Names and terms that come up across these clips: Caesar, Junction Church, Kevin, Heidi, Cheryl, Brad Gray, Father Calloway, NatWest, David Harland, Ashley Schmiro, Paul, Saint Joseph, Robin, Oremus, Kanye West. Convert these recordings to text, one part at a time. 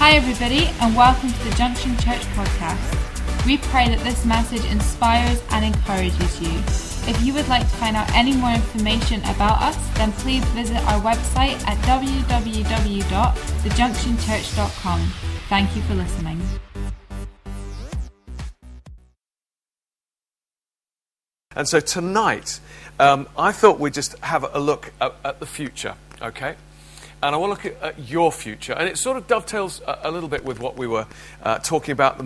Hi everybody and welcome to the Junction Church podcast. We pray that this message inspires and encourages you. If you would like to find out any more information about us, then please visit our website at www.thejunctionchurch.com. Thank you for listening. And so tonight, I thought we'd just have a look at the future, okay? And I want to look at your future. And it sort of dovetails a little bit with what we were talking about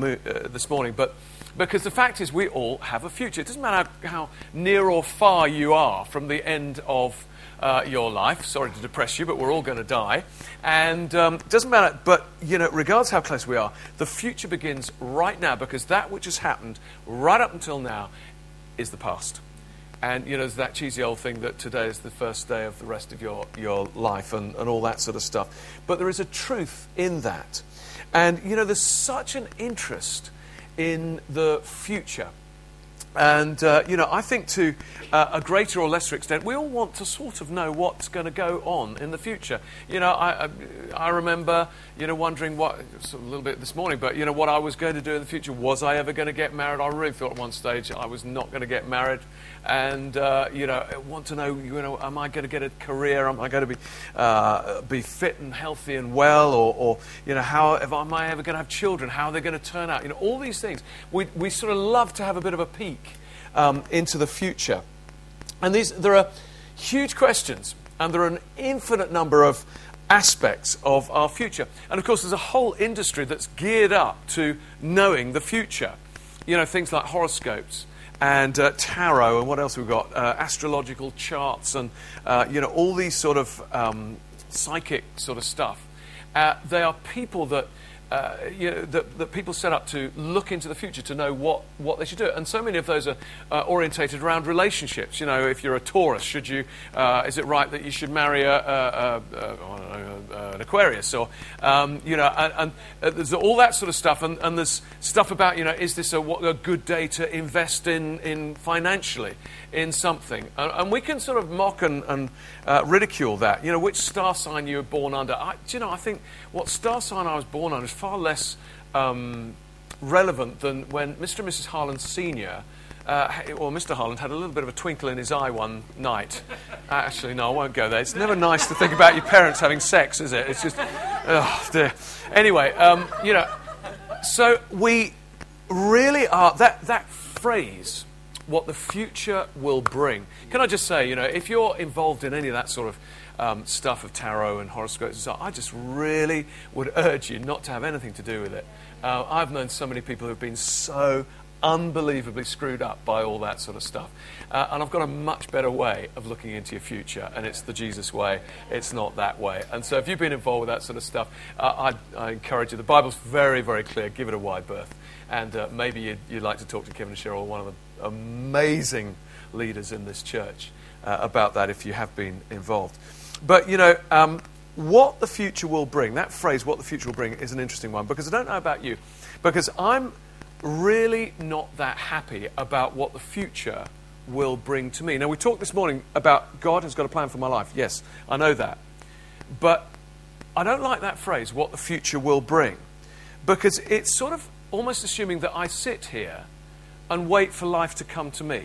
this morning. But because the fact is we all have a future. It doesn't matter how near or far you are from the end of your life. Sorry to depress you, but we're all going to die. And it doesn't matter, but you know, regardless how close we are, the future begins right now because that which has happened right up until now is the past. And, you know, there's that cheesy old thing that today is the first day of the rest of your life and all that sort of stuff. But there is a truth in that. And, you know, there's such an interest in the future. And, you know, I think to a greater or lesser extent, we all want to sort of know what's going to go on in the future. You know, I remember, you know, wondering what, a little bit this morning, but, you know, what I was going to do in the future. Was I ever going to get married? I really thought at one stage I was not going to get married. And, you know, I want to know, you know, am I going to get a career? Am I going to be fit and healthy and well? Or you know, how am I ever going to have children? How are they going to turn out? You know, all these things. We sort of love to have a bit of a peek into the future. And there are huge questions, and there are an infinite number of aspects of our future. And, of course, there's a whole industry that's geared up to knowing the future. You know, things like horoscopes and tarot, and what else we've got, astrological charts, and you know, all these sort of psychic sort of stuff. They are people that you know, that people set up to look into the future to know what they should do. And so many of those are orientated around relationships. You know, if you're a Taurus, should you? Is it right that you should marry an Aquarius? Or you know, and there's all that sort of stuff. And there's stuff about, you know, is this a good day to invest in financially in something? And we can sort of mock and ridicule that. You know, which star sign you were born under? Do you know? I think what star sign I was born under is far less relevant than when Mr. and Mrs. Harland Sr., or Mr. Harland, had a little bit of a twinkle in his eye one night. Actually, no, I won't go there. It's never nice to think about your parents having sex, is it? It's just, oh dear. Anyway, you know, so we really are, that phrase, what the future will bring. Can I just say, you know, if you're involved in any of that sort of stuff of tarot and horoscopes and stuff, I just really would urge you not to have anything to do with it. I've known so many people who've been so unbelievably screwed up by all that sort of stuff. And I've got a much better way of looking into your future, and it's the Jesus way. It's not that way. And so if you've been involved with that sort of stuff, I encourage you. The Bible's very, very clear. Give it a wide berth. And maybe you'd like to talk to Kevin and Cheryl, one of the amazing leaders in this church, about that if you have been involved. But, you know, what the future will bring, that phrase, what the future will bring, is an interesting one, because I don't know about you, because I'm really not that happy about what the future will bring to me. Now, we talked this morning about God has got a plan for my life. Yes, I know that. But I don't like that phrase, what the future will bring, because it's sort of almost assuming that I sit here and wait for life to come to me.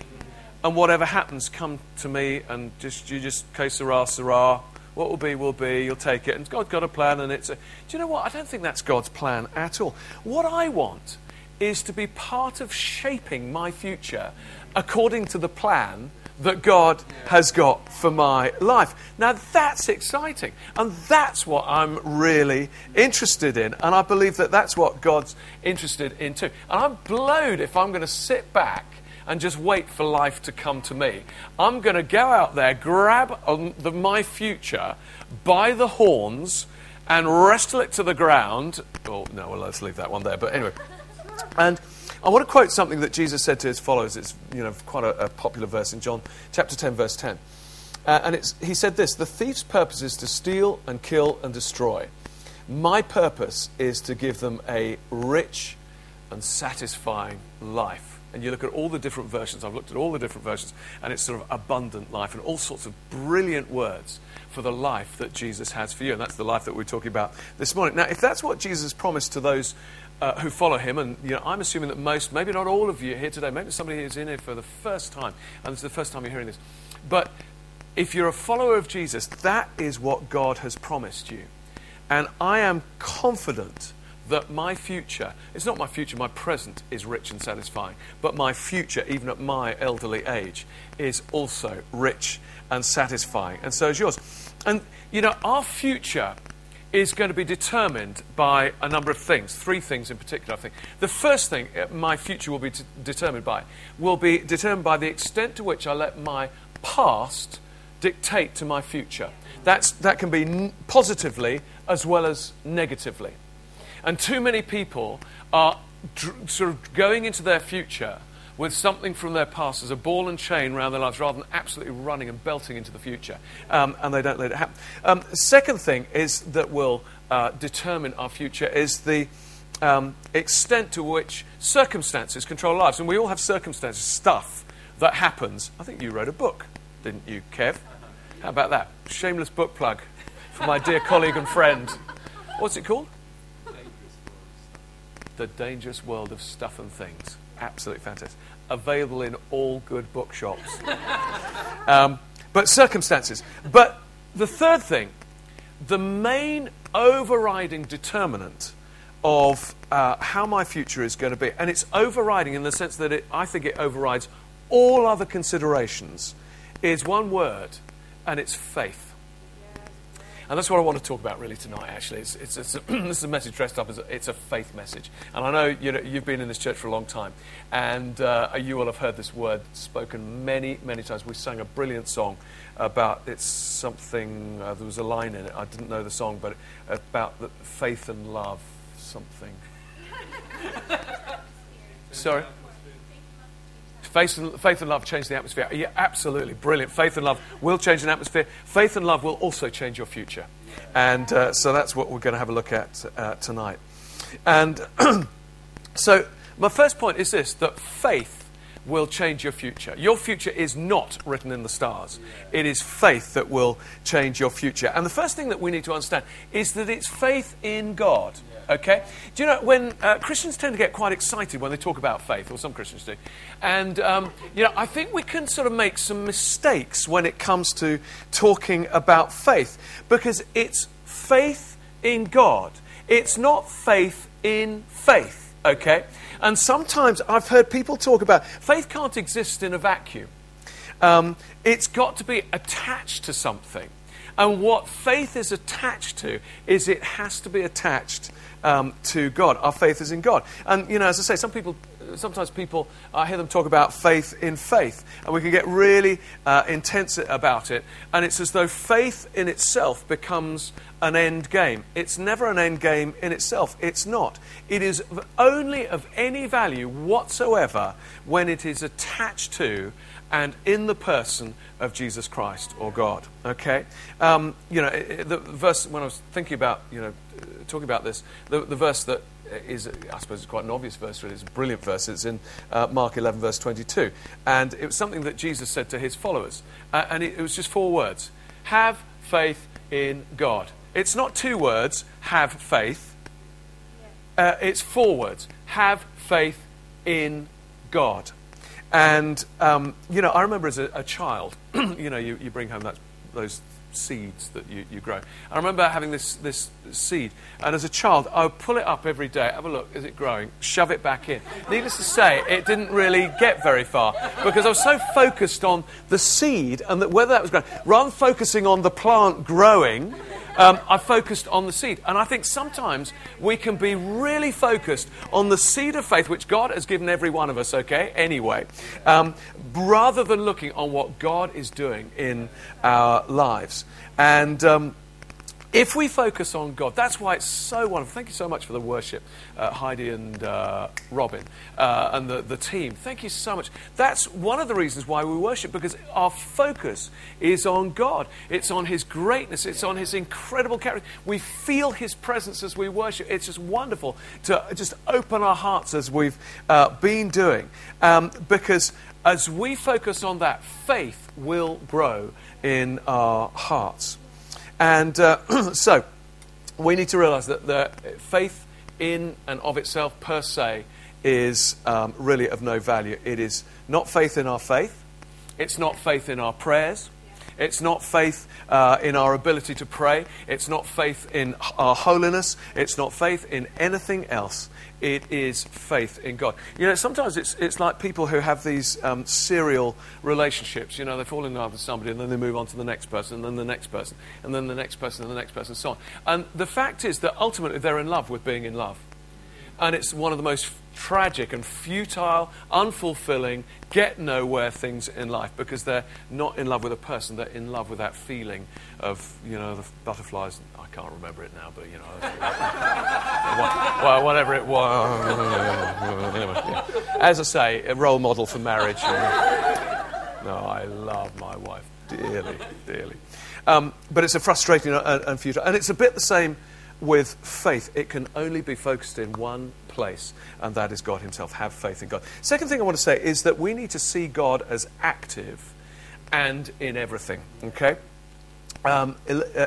And whatever happens, come to me, and just que sera, sera. What will be, you'll take it. And God's got a plan, and do you know what? I don't think that's God's plan at all. What I want is to be part of shaping my future according to the plan that God has got for my life. Now, that's exciting, and that's what I'm really interested in, and I believe that that's what God's interested in too. And I'm blowed if I'm going to sit back and just wait for life to come to me. I'm going to go out there, grab my future by the horns and wrestle it to the ground. Oh, no, well, let's leave that one there. But anyway, and I want to quote something that Jesus said to his followers. It's, you know, quite a popular verse in John chapter 10, verse 10. He said this, "The thief's purpose is to steal and kill and destroy. My purpose is to give them a rich and satisfying life." And you look at all the different versions, I've looked at all the different versions, and it's sort of abundant life and all sorts of brilliant words for the life that Jesus has for you. And that's the life that we're talking about this morning. Now, if that's what Jesus promised to those who follow him, and you know, I'm assuming that most, maybe not all of you here today, maybe somebody is in here for the first time, and this is the first time you're hearing this. But if you're a follower of Jesus, that is what God has promised you. And I am confident that my future, it's not my future, my present is rich and satisfying, but my future, even at my elderly age, is also rich and satisfying, and so is yours. And, you know, our future is going to be determined by a number of things, three things in particular, I think. The first thing my future will be determined by the extent to which I let my past dictate to my future. That can be positively as well as negatively. And too many people are sort of going into their future with something from their past as a ball and chain around their lives rather than absolutely running and belting into the future. And they don't let it happen. Second thing is that will determine our future is the extent to which circumstances control lives. And we all have circumstances, stuff that happens. I think you wrote a book, didn't you, Kev? How about that? Shameless book plug for my dear colleague and friend. What's it called? The Dangerous World of Stuff and Things. Absolutely fantastic. Available in all good bookshops. But circumstances. But the third thing, the main overriding determinant of how my future is going to be, and it's overriding in the sense that I think it overrides all other considerations, is one word, and it's faith. And that's what I want to talk about really tonight, actually. This is a message dressed up as it's a faith message. And I know, you know, you've been in this church for a long time, and you will have heard this word spoken many, many times. We sang a brilliant song about it's something, there was a line in it, I didn't know the song, but about the faith and love something. Sorry? Faith and love change the atmosphere. Yeah, absolutely. Brilliant. Faith and love will change an atmosphere. Faith and love will also change your future. And so that's what we're going to have a look at tonight. And so my first point is this, that faith will change your future. Your future is not written in the stars. It is faith that will change your future. And the first thing that we need to understand is that it's faith in God. Okay? Do you know, when Christians tend to get quite excited when they talk about faith, or some Christians do, and, you know, I think we can sort of make some mistakes when it comes to talking about faith, because it's faith in God. It's not faith in faith, okay? And sometimes I've heard people talk about, faith can't exist in a vacuum. It's got to be attached to something. And what faith is attached to is it has to be attached to God. Our faith is in God. And, you know, as I say, sometimes people, I hear them talk about faith in faith. And we can get really intense about it. And it's as though faith in itself becomes an end game. It's never an end game in itself. It's not. It is only of any value whatsoever when it is attached to and in the person of Jesus Christ or God, okay? You know, the verse, when I was thinking about, you know, talking about this, the verse that is, I suppose it's quite an obvious verse, really. It's a brilliant verse. It's in Mark 11, verse 22. And it was something that Jesus said to his followers. And it was just four words. Have faith in God. It's not two words, have faith. It's four words. Have faith in God. And, you know, I remember as a child, you know, you bring home those seeds that you grow. I remember having this seed, and as a child, I would pull it up every day, have a look, is it growing, shove it back in. Needless to say, it didn't really get very far, because I was so focused on the seed and that whether that was growing. Rather than focusing on the plant growing, I focused on the seed. And I think sometimes we can be really focused on the seed of faith, which God has given every one of us, okay, anyway, rather than looking on what God is doing in our lives. And If we focus on God, that's why it's so wonderful. Thank you so much for the worship, Heidi and Robin and the team. Thank you so much. That's one of the reasons why we worship, because our focus is on God. It's on His greatness. It's on His incredible character. We feel His presence as we worship. It's just wonderful to just open our hearts as we've been doing, because as we focus on that, faith will grow in our hearts. And so we need to realize that the faith in and of itself per se is really of no value. It is not faith in our faith. It's not faith in our prayers. It's not faith in our ability to pray. It's not faith in our holiness. It's not faith in anything else. It is faith in God. You know, sometimes it's like people who have these serial relationships. You know, they fall in love with somebody and then they move on to the next person and then the next person and then the next person and the next person and so on. And the fact is that ultimately they're in love with being in love. And it's one of the most tragic and futile, unfulfilling, get-nowhere things in life, because they're not in love with a person, they're in love with that feeling of, you know, the butterflies. I can't remember it now, but, you know, well, whatever it was. Anyway, yeah. As I say, a role model for marriage. No, I love my wife dearly, dearly. But it's a frustrating and futile. And it's a bit the same with faith. It can only be focused in one place, and that is God Himself. Have faith in God. Second thing I want to say is that we need to see God as active and in everything. Okay?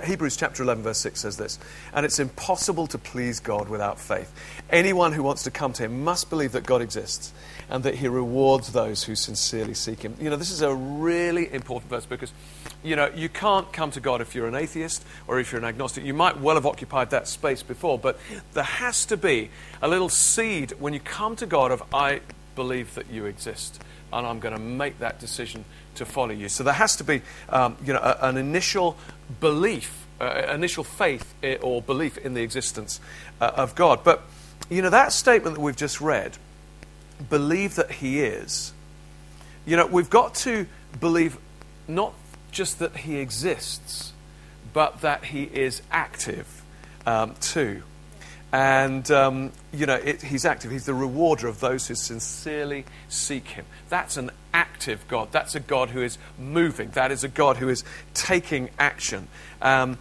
Hebrews chapter 11 verse 6 says this, and it's impossible to please God without faith. Anyone who wants to come to Him must believe that God exists and that He rewards those who sincerely seek Him. You know, this is a really important verse because, you know, you can't come to God if you're an atheist or if you're an agnostic. You might well have occupied that space before, but there has to be a little seed when you come to God of, I believe that you exist and I'm going to make that decision to follow you. So there has to be, you know, an initial belief, initial faith or belief in the existence of God. But, you know, that statement that we've just read, believe that He is, you know, we've got to believe not just that He exists, but that He is active too. And, you know, He's active. He's the rewarder of those who sincerely seek Him. That's an active God. That's a God who is moving. That is a God who is taking action. And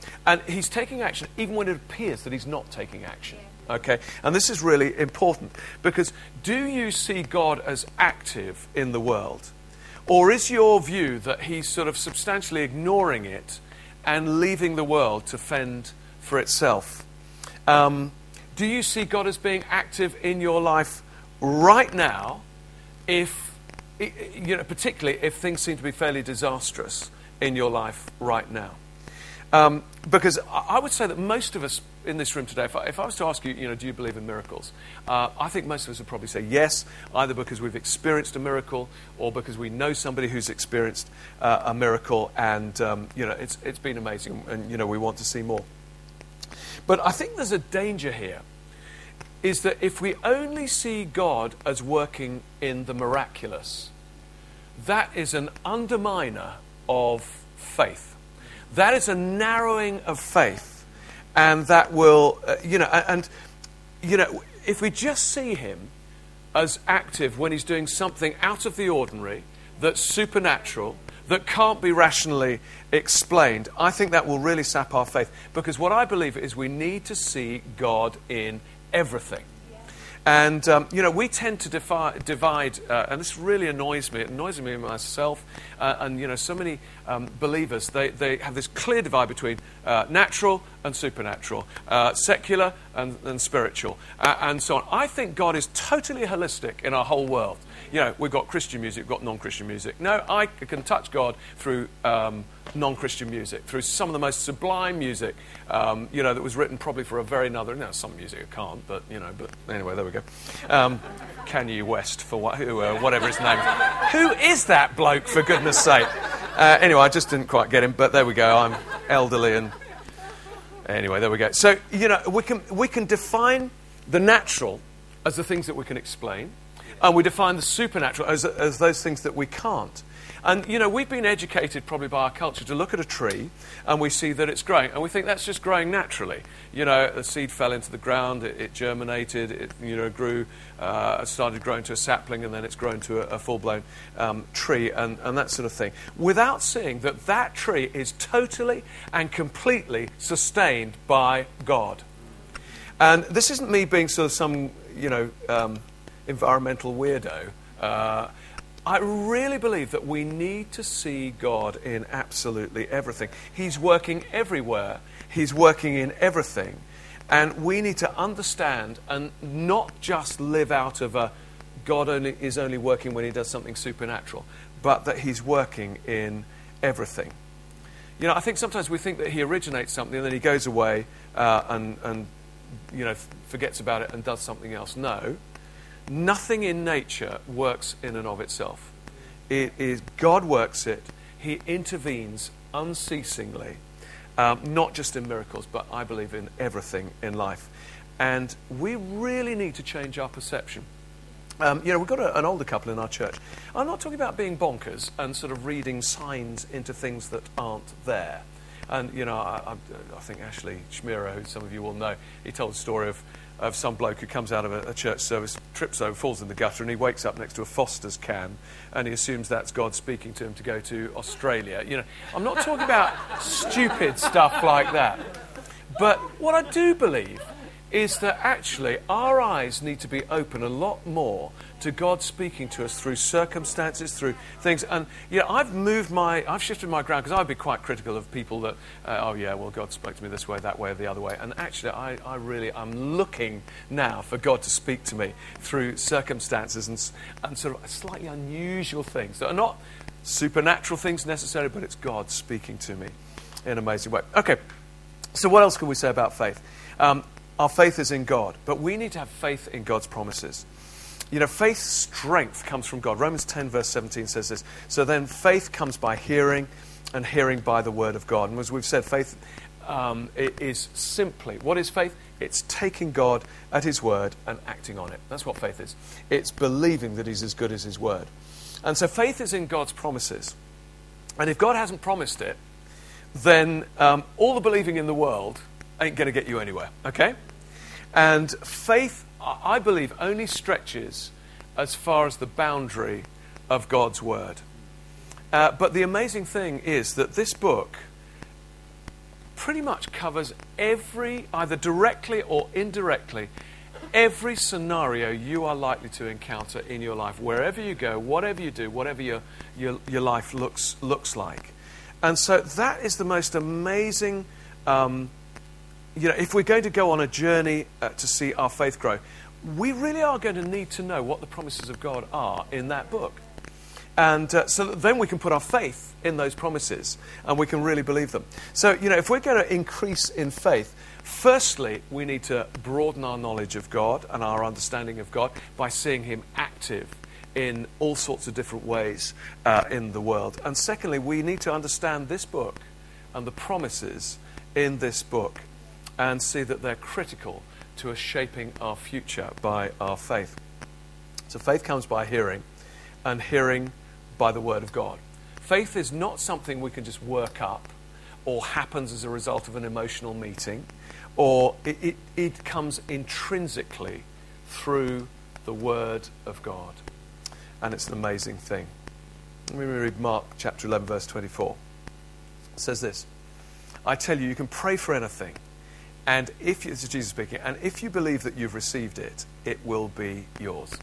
He's taking action even when it appears that He's not taking action. Okay? And this is really important because do you see God as active in the world? Or is your view that He's sort of substantially ignoring it and leaving the world to fend for itself? Do you see God as being active in your life right now, if, you know, particularly if things seem to be fairly disastrous in your life right now? Because I would say that most of us in this room today, if I was to ask you, you know, do you believe in miracles? I think most of us would probably say yes, either because we've experienced a miracle or because we know somebody who's experienced a miracle and, you know, it's been amazing and, you know, we want to see more. But I think there's a danger here, is that if we only see God as working in the miraculous, that is an underminer of faith. That is a narrowing of faith. And that will, you know, and, you know, if we just see Him as active when He's doing something out of the ordinary, that's supernatural, that can't be rationally explained, I think that will really sap our faith. Because what I believe is we need to see God in everything. And, you know, we tend to divide and this really annoys me. It annoys me myself. And, you know, so many believers, they have this clear divide between natural and supernatural, secular and spiritual, and so on. I think God is totally holistic in our whole world. You know, we've got Christian music, we've got non-Christian music. No, I can touch God through non-Christian music, through some of the most sublime music, you know, that was written probably for a very another. Now, some music I can't, but, you know, but anyway, there we go. Kanye West, for whatever his name is. Who is that bloke, for goodness sake? Anyway, I just didn't quite get him, but there we go. I'm elderly and... Anyway, there we go. So, you know, we can define the natural as the things that we can explain, and we define the supernatural as those things that we can't. And, you know, we've been educated probably by our culture to look at a tree and we see that it's growing. And we think that's just growing naturally. You know, the seed fell into the ground, it germinated, it, you know, grew, started growing to a sapling, and then it's grown to a full-blown tree and that sort of thing. Without seeing that that tree is totally and completely sustained by God. And this isn't me being sort of some, you know, environmental weirdo. I really believe that we need to see God in absolutely everything. He's working everywhere. He's working in everything. And we need to understand and not just live out of a God only is only working when he does something supernatural, but that he's working in everything. You know, I think sometimes we think that he originates something and then he goes away and you know, forgets about it and does something else. No, nothing in nature works in and of itself. It is God works it. He intervenes unceasingly, not just in miracles, but I believe in everything in life. And we really need to change our perception. You know, we've got an older couple in our church. I'm not talking about being bonkers and sort of reading signs into things that aren't there. And, you know, I think Ashley Schmiro, who some of you will know, he told a story of some bloke who comes out of a church service, trips over, falls in the gutter, and he wakes up next to a Foster's can, and he assumes that's God speaking to him to go to Australia. You know, I'm not talking about stupid stuff like that. But what I do believe is that actually our eyes need to be open a lot more to God speaking to us through circumstances, through things. And, you know, I've shifted my ground because I'd be quite critical of people that, oh, yeah, well, God spoke to me this way, that way, or the other way. And actually, I'm looking now for God to speak to me through circumstances and sort of slightly unusual things that are not supernatural things necessarily, but it's God speaking to me in an amazing way. Okay, so what else can we say about faith? Our faith is in God, but we need to have faith in God's promises. You know, faith's strength comes from God. Romans 10, verse 17 says this. So then faith comes by hearing, and hearing by the word of God. And as we've said, faith is simply, what is faith? It's taking God at his word and acting on it. That's what faith is. It's believing that he's as good as his word. And so faith is in God's promises. And if God hasn't promised it, then all the believing in the world ain't going to get you anywhere, okay? And faith, I believe, only stretches as far as the boundary of God's word. But the amazing thing is that this book pretty much covers every, either directly or indirectly, every scenario you are likely to encounter in your life, wherever you go, whatever you do, whatever your life looks like. And so that is the most amazing. You know, if we're going to go on a journey to see our faith grow, we really are going to need to know what the promises of God are in that book. And so then we can put our faith in those promises and we can really believe them. So, you know, if we're going to increase in faith, firstly, we need to broaden our knowledge of God and our understanding of God by seeing him active in all sorts of different ways in the world. And secondly, we need to understand this book and the promises in this book, and see that they're critical to us shaping our future by our faith. So faith comes by hearing, and hearing by the word of God. Faith is not something we can just work up, or happens as a result of an emotional meeting, or it comes intrinsically through the word of God. And it's an amazing thing. Let me read Mark chapter 11, verse 24. It says this, I tell you, you can pray for anything, and if you, this is Jesus speaking, and if you believe that you've received it, it will be yours.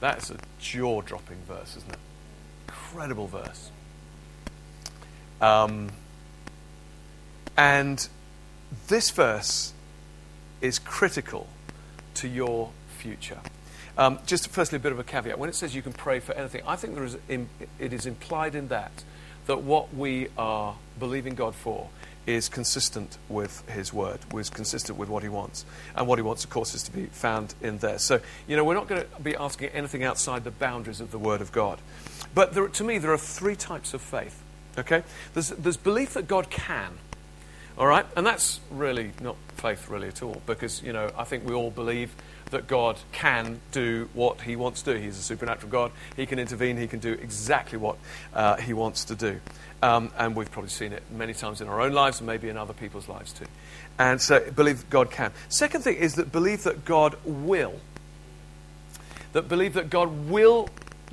That's a jaw-dropping verse, isn't it? Incredible verse. And this verse is critical to your future. Just firstly, a bit of a caveat. When it says you can pray for anything, I think it is implied in that what we are believing God for is consistent with his word, was consistent with what he wants. And what he wants, of course, is to be found in there. So, you know, we're not going to be asking anything outside the boundaries of the word of God. But there, to me, there are three types of faith, okay? There's belief that God can, All right? And that's really not faith really at all, because, you know, I think we all believe that God can do what he wants to do. He's a supernatural God. He can intervene. He can do exactly what he wants to do. And we've probably seen it many times in our own lives and maybe in other people's lives too. And so believe God can. Second thing is that believe that God will. That believe that God will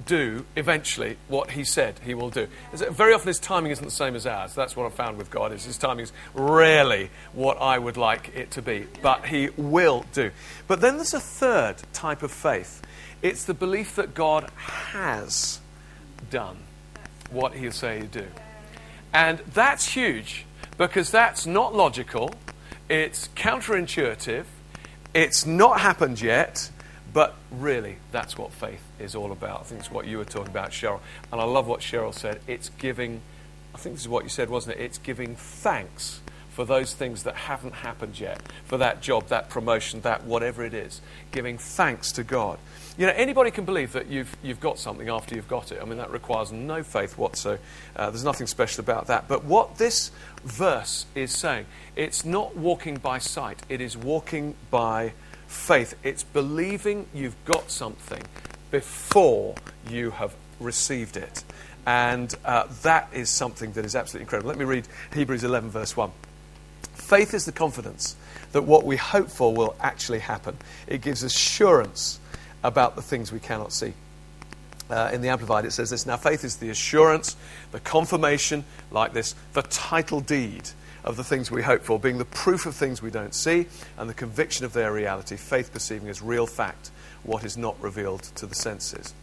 do eventually what he said he will do. Very often his timing isn't the same as ours. That's what I've found with God, is his timing is rarely what I would like it to be. But he will do. But then there's a third type of faith. It's the belief that God has done what he'll say he'll do. And that's huge, because that's not logical. It's counterintuitive. It's not happened yet. But really, that's what faith is all about. I think it's what you were talking about, Cheryl. And I love what Cheryl said. It's giving, I think this is what you said, wasn't it? It's giving thanks for those things that haven't happened yet, for that job, that promotion, that whatever it is. Giving thanks to God. You know, anybody can believe that you've got something after you've got it. I mean, that requires no faith whatsoever. There's nothing special about that. But what this verse is saying, it's not walking by sight. It is walking by faith. It's believing you've got something before you have received it. And that is something that is absolutely incredible. Let me read Hebrews 11, verse 1. Faith is the confidence that what we hope for will actually happen. It gives assurance about the things we cannot see. In the Amplified, it says this: now faith is the assurance, the confirmation, like this, the title deed of the things we hope for, being the proof of things we don't see and the conviction of their reality, faith perceiving as real fact what is not revealed to the senses.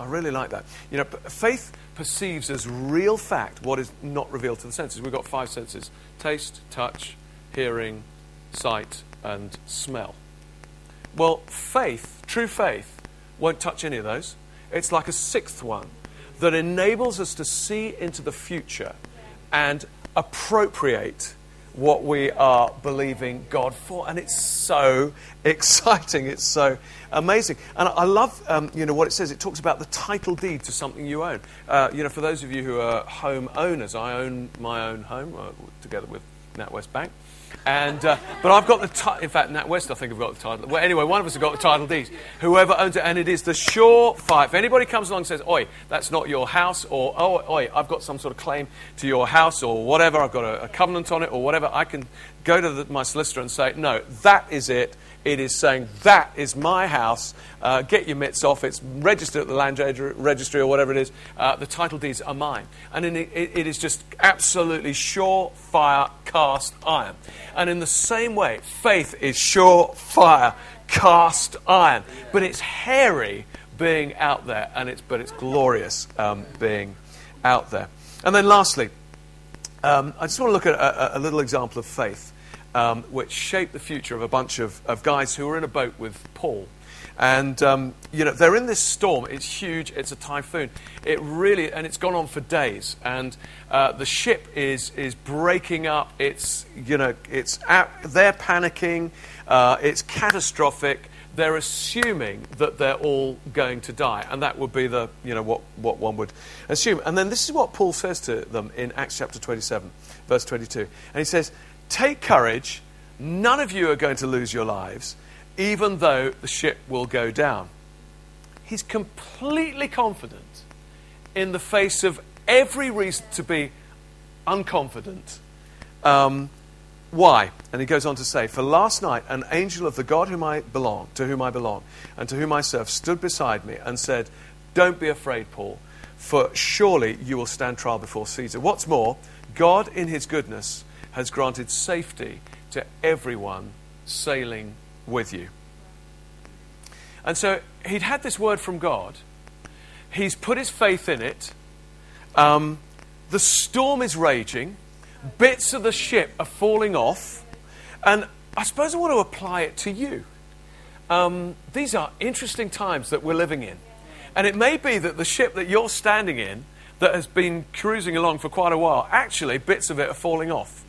I really like that. You know, faith perceives as real fact what is not revealed to the senses. We've got five senses: taste, touch, hearing, sight, and smell. Well, faith, true faith, won't touch any of those. It's like a sixth one that enables us to see into the future and appropriate what we are believing God for. And it's so exciting. It's so amazing. And I love, you know, what it says. It talks about the title deed to something you own. You know, for those of you who are home owners, I own my own home together with NatWest Bank. And but I've got the title. In fact, NatWest, I think, have got the title. Well, anyway, one of us have got the title deed. Whoever owns it, and it is the sure fight. If anybody comes along and says, "Oi, that's not your house," or "Oh, oi, I've got some sort of claim to your house," or whatever, I've got a covenant on it, or whatever, I can go to my solicitor and say, "No, that is it." It is saying, that is my house. Get your mitts off. It's registered at the land registry or whatever it is. The title deeds are mine. And it is just absolutely sure-fire cast iron. And in the same way, faith is sure-fire cast iron. But it's hairy being out there, but it's glorious being out there. And then lastly, I just want to look at a little example of faith, which shaped the future of a bunch of guys who were in a boat with Paul. And, you know, they're in this storm. It's huge. It's a typhoon. And it's gone on for days. And the ship is breaking up. It's, you know, they're panicking. It's catastrophic. They're assuming that they're all going to die. And that would be what one would assume. And then this is what Paul says to them in Acts chapter 27, verse 22. And he says, "Take courage, none of you are going to lose your lives, even though the ship will go down." He's completely confident in the face of every reason to be unconfident. Why? And he goes on to say, "For last night an angel of the God to whom I belong, and to whom I serve, stood beside me and said, 'Don't be afraid, Paul, for surely you will stand trial before Caesar. What's more, God in his goodness has granted safety to everyone sailing with you.'" And so he'd had this word from God. He's put his faith in it. The storm is raging. Bits of the ship are falling off. And I suppose I want to apply it to you. These are interesting times that we're living in. And it may be that the ship that you're standing in, that has been cruising along for quite a while, actually bits of it are falling off.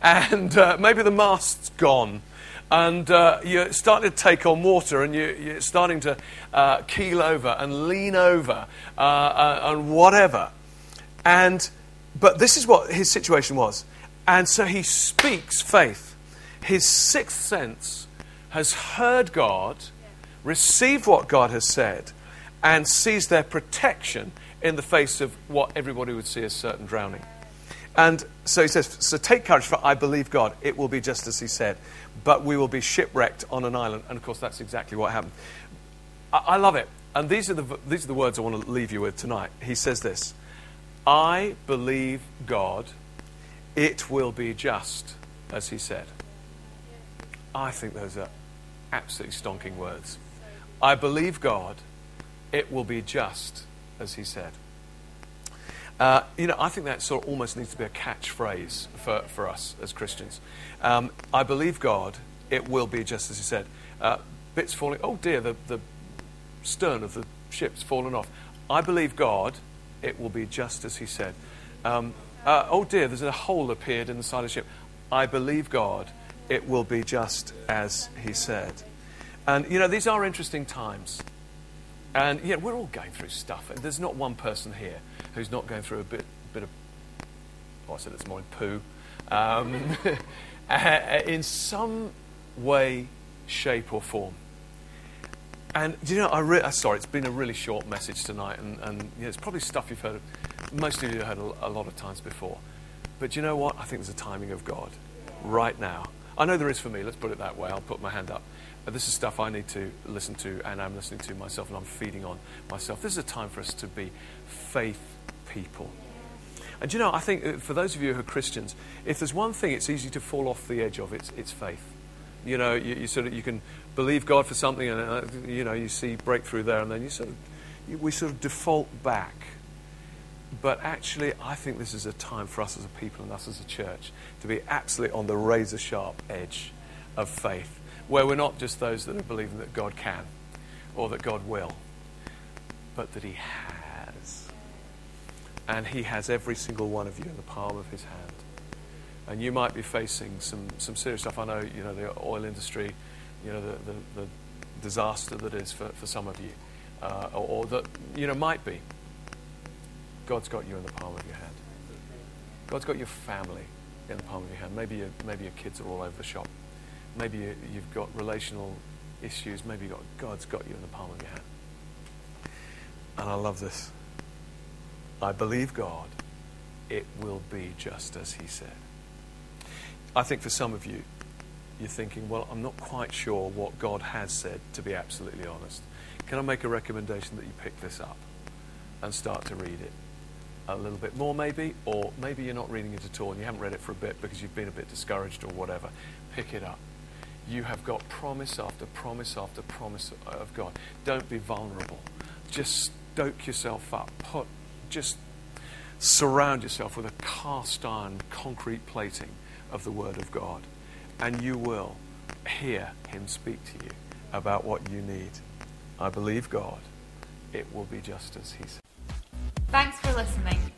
And maybe the mast's gone, and you're starting to take on water, and you're starting to keel over and lean over and whatever. But this is what his situation was. And so he speaks faith. His sixth sense has heard God, received what God has said, and sees their protection in the face of what everybody would see as certain drowning. And so he says, so take courage, for I believe God. It will be just as he said, but we will be shipwrecked on an island. And of course, that's exactly what happened. I love it. And these are the words I want to leave you with tonight. He says this: I believe God. It will be just as he said. I think those are absolutely stonking words. I believe God. It will be just as he said. I think that sort of almost needs to be a catchphrase for us as Christians. I believe God. It will be just as he said. Bits falling. Oh dear, the stern of the ship's fallen off. I believe God. It will be just as he said. Oh dear, there's a hole appeared in the side of the ship. I believe God. It will be just as he said. And, these are interesting times. And, we're all going through stuff. There's not one person here who's not going through a bit of... Oh, I said it's more in poo. In some way, shape or form. And, sorry, it's been a really short message tonight. And it's probably stuff you've heard of. Most of you have heard a lot of times before. But you know what? I think there's a timing of God right now. I know there is for me. Let's put it that way. I'll put my hand up. This is stuff I need to listen to, and I'm listening to myself, and I'm feeding on myself. This is a time for us to be faith people. And I think for those of you who are Christians, if there's one thing it's easy to fall off the edge of, it's faith. You sort of, you can believe God for something, and you see breakthrough there, and then we default back. But actually, I think this is a time for us as a people and us as a church to be absolutely on the razor-sharp edge of faith, where we're not just those that are believing that God can or that God will, but that he has. And he has every single one of you in the palm of his hand. And you might be facing some serious stuff. I know, the oil industry, the disaster that is for some of you, or that, might be. God's got you in the palm of your hand. God's got your family in the palm of your hand. Maybe your kids are all over the shop. Maybe you've got relational issues. Maybe God's got you in the palm of your hand. And I love this. I believe God. It will be just as he said. I think for some of you, you're thinking, well, I'm not quite sure what God has said, to be absolutely honest. Can I make a recommendation that you pick this up and start to read it? A little bit more maybe, or maybe you're not reading it at all and you haven't read it for a bit because you've been a bit discouraged or whatever. Pick it up. You have got promise after promise after promise of God. Don't be vulnerable. Just stoke yourself up. Just surround yourself with a cast iron concrete plating of the Word of God, and you will hear him speak to you about what you need. I believe God. It will be just as he said. Thanks for listening.